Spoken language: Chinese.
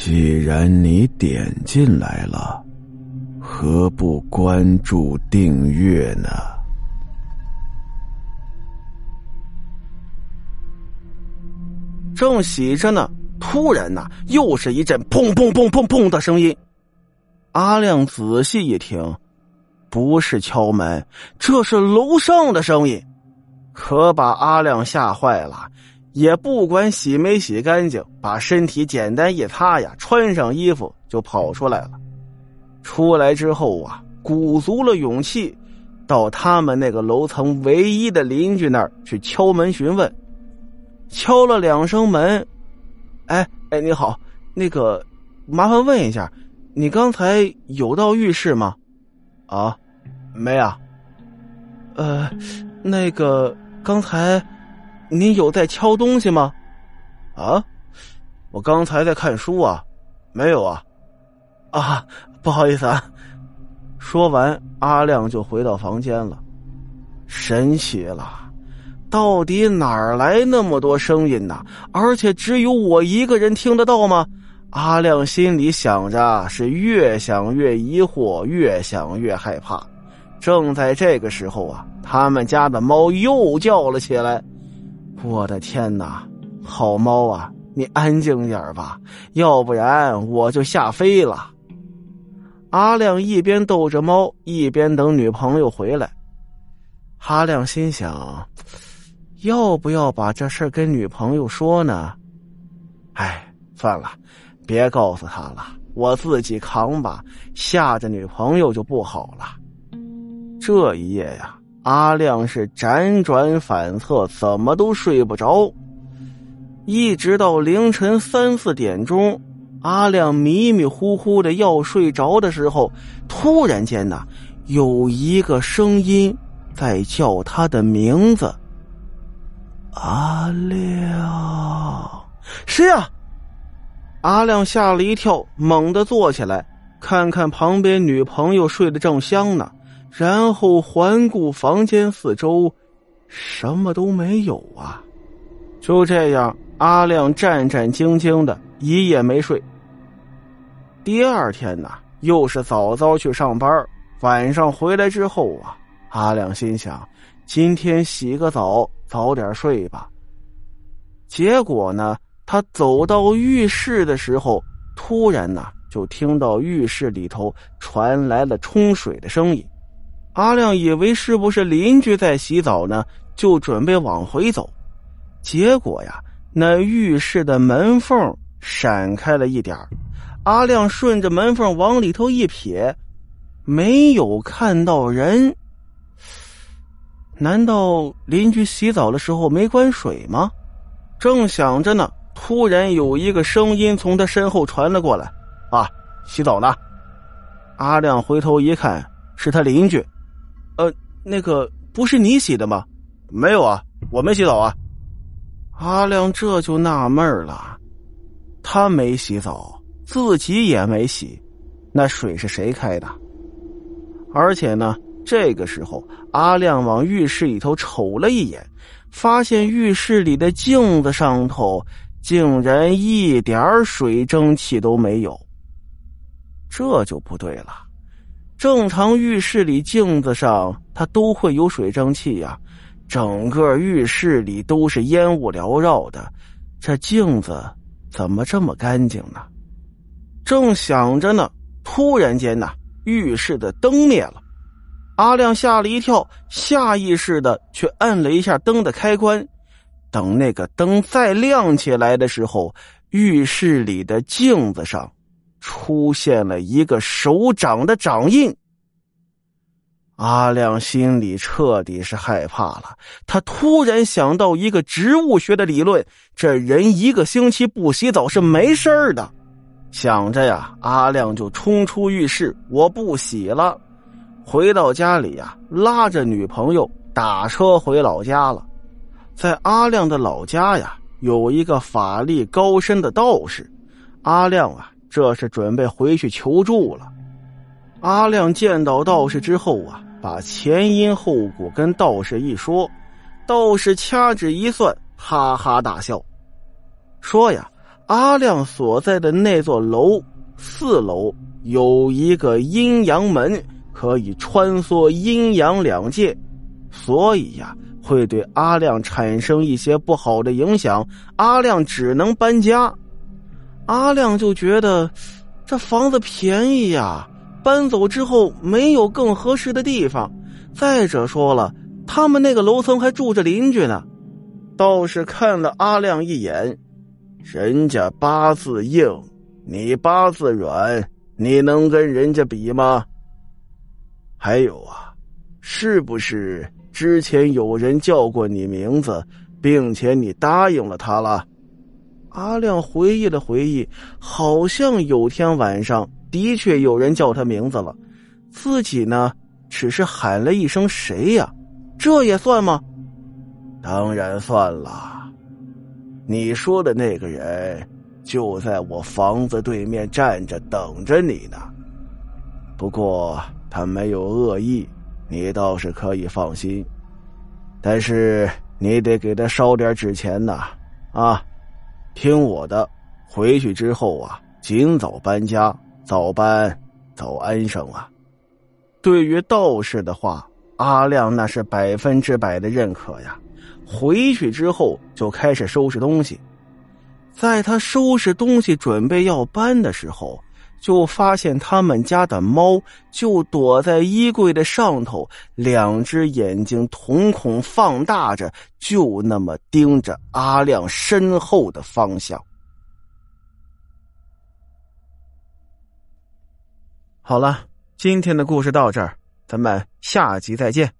既然你点进来了，何不关注订阅呢？正洗着呢，突然呐，又是一阵砰砰砰砰砰的声音。阿亮仔细一听，不是敲门，这是楼上的声音，可把阿亮吓坏了。也不管洗没洗干净，把身体简单一擦呀，穿上衣服就跑出来了。出来之后啊，鼓足了勇气，到他们那个楼层唯一的邻居那儿去敲门询问。敲了2声门，哎，你好，那个，麻烦问一下，你刚才有到浴室吗？啊，没啊。那个，刚才您有在敲东西吗？啊，我刚才在看书啊，没有啊。啊，不好意思啊。说完，阿亮就回到房间了。神奇了，到底哪儿来那么多声音呢？而且只有我一个人听得到吗？阿亮心里想着，是越想越疑惑，越想越害怕。正在这个时候啊，他们家的猫又叫了起来。我的天哪，好猫啊，你安静点吧，要不然我就吓飞了。阿亮一边逗着猫，一边等女朋友回来。阿亮心想，要不要把这事跟女朋友说呢？算了，别告诉她了，我自己扛吧，吓着女朋友就不好了。这一夜呀，阿亮是辗转反侧，怎么都睡不着，一直到凌晨3、4点钟，阿亮迷迷糊糊的要睡着的时候，突然间呢，有一个声音在叫他的名字。阿亮，谁啊？阿亮吓了一跳，猛地坐起来，看看旁边女朋友睡得正香呢。然后环顾房间四周，什么都没有啊。就这样，阿亮战战兢兢的一夜没睡。第二天呢，又是早早去上班，晚上回来之后啊，阿亮心想，今天洗个澡，早点睡吧。结果呢，他走到浴室的时候，突然呢，就听到浴室里头传来了冲水的声音。阿亮以为是不是邻居在洗澡呢，就准备往回走。结果呀，那浴室的门缝闪开了一点，阿亮顺着门缝往里头一瞥，没有看到人。难道邻居洗澡的时候没关水吗？正想着呢，突然有一个声音从他身后传了过来。啊，洗澡呢。阿亮回头一看，是他邻居。那个，不是你洗的吗？没有啊，我没洗澡啊。阿亮这就纳闷了，他没洗澡，自己也没洗，那水是谁开的？而且呢，这个时候阿亮往浴室里头瞅了一眼，发现浴室里的镜子上头竟然一点水蒸气都没有。这就不对了，正常浴室里镜子上它都会有水蒸气呀，整个浴室里都是烟雾缭绕的，这镜子怎么这么干净呢？正想着呢，突然间呢，浴室的灯灭了。阿亮吓了一跳，下意识的去按了一下灯的开关，等那个灯再亮起来的时候，浴室里的镜子上出现了一个手掌的掌印。阿亮心里彻底是害怕了，他突然想到一个植物学的理论，这人一个星期不洗澡是没事的。想着呀，阿亮就冲出浴室，我不洗了。回到家里呀，拉着女朋友打车回老家了。在阿亮的老家呀，有一个法力高深的道士。阿亮啊，这是准备回去求助了。阿亮见到道士之后啊，把前因后果跟道士一说，道士掐指一算，哈哈大笑，说呀，阿亮所在的那座楼4楼有一个阴阳门，可以穿梭阴阳两界，所以呀，会对阿亮产生一些不好的影响。阿亮只能搬家。阿亮就觉得这房子便宜呀，搬走之后没有更合适的地方。再者说了，他们那个楼层还住着邻居呢。倒是看了阿亮一眼，人家八字硬，你八字软，你能跟人家比吗？还有啊，是不是之前有人叫过你名字，并且你答应了他了？阿亮回忆了回忆，好像有天晚上的确有人叫他名字了，自己呢只是喊了一声谁呀，这也算吗？当然算了。你说的那个人就在我房子对面站着等着你呢，不过他没有恶意，你倒是可以放心，但是你得给他烧点纸钱呢。啊，听我的，回去之后啊，尽早搬家，早搬早安生啊。对于道士的话，阿亮那是100%的认可呀。回去之后就开始收拾东西，在他收拾东西准备要搬的时候，就发现他们家的猫就躲在衣柜的上头，两只眼睛瞳孔放大着，就那么盯着阿亮身后的方向。好了，今天的故事到这儿，咱们下集再见。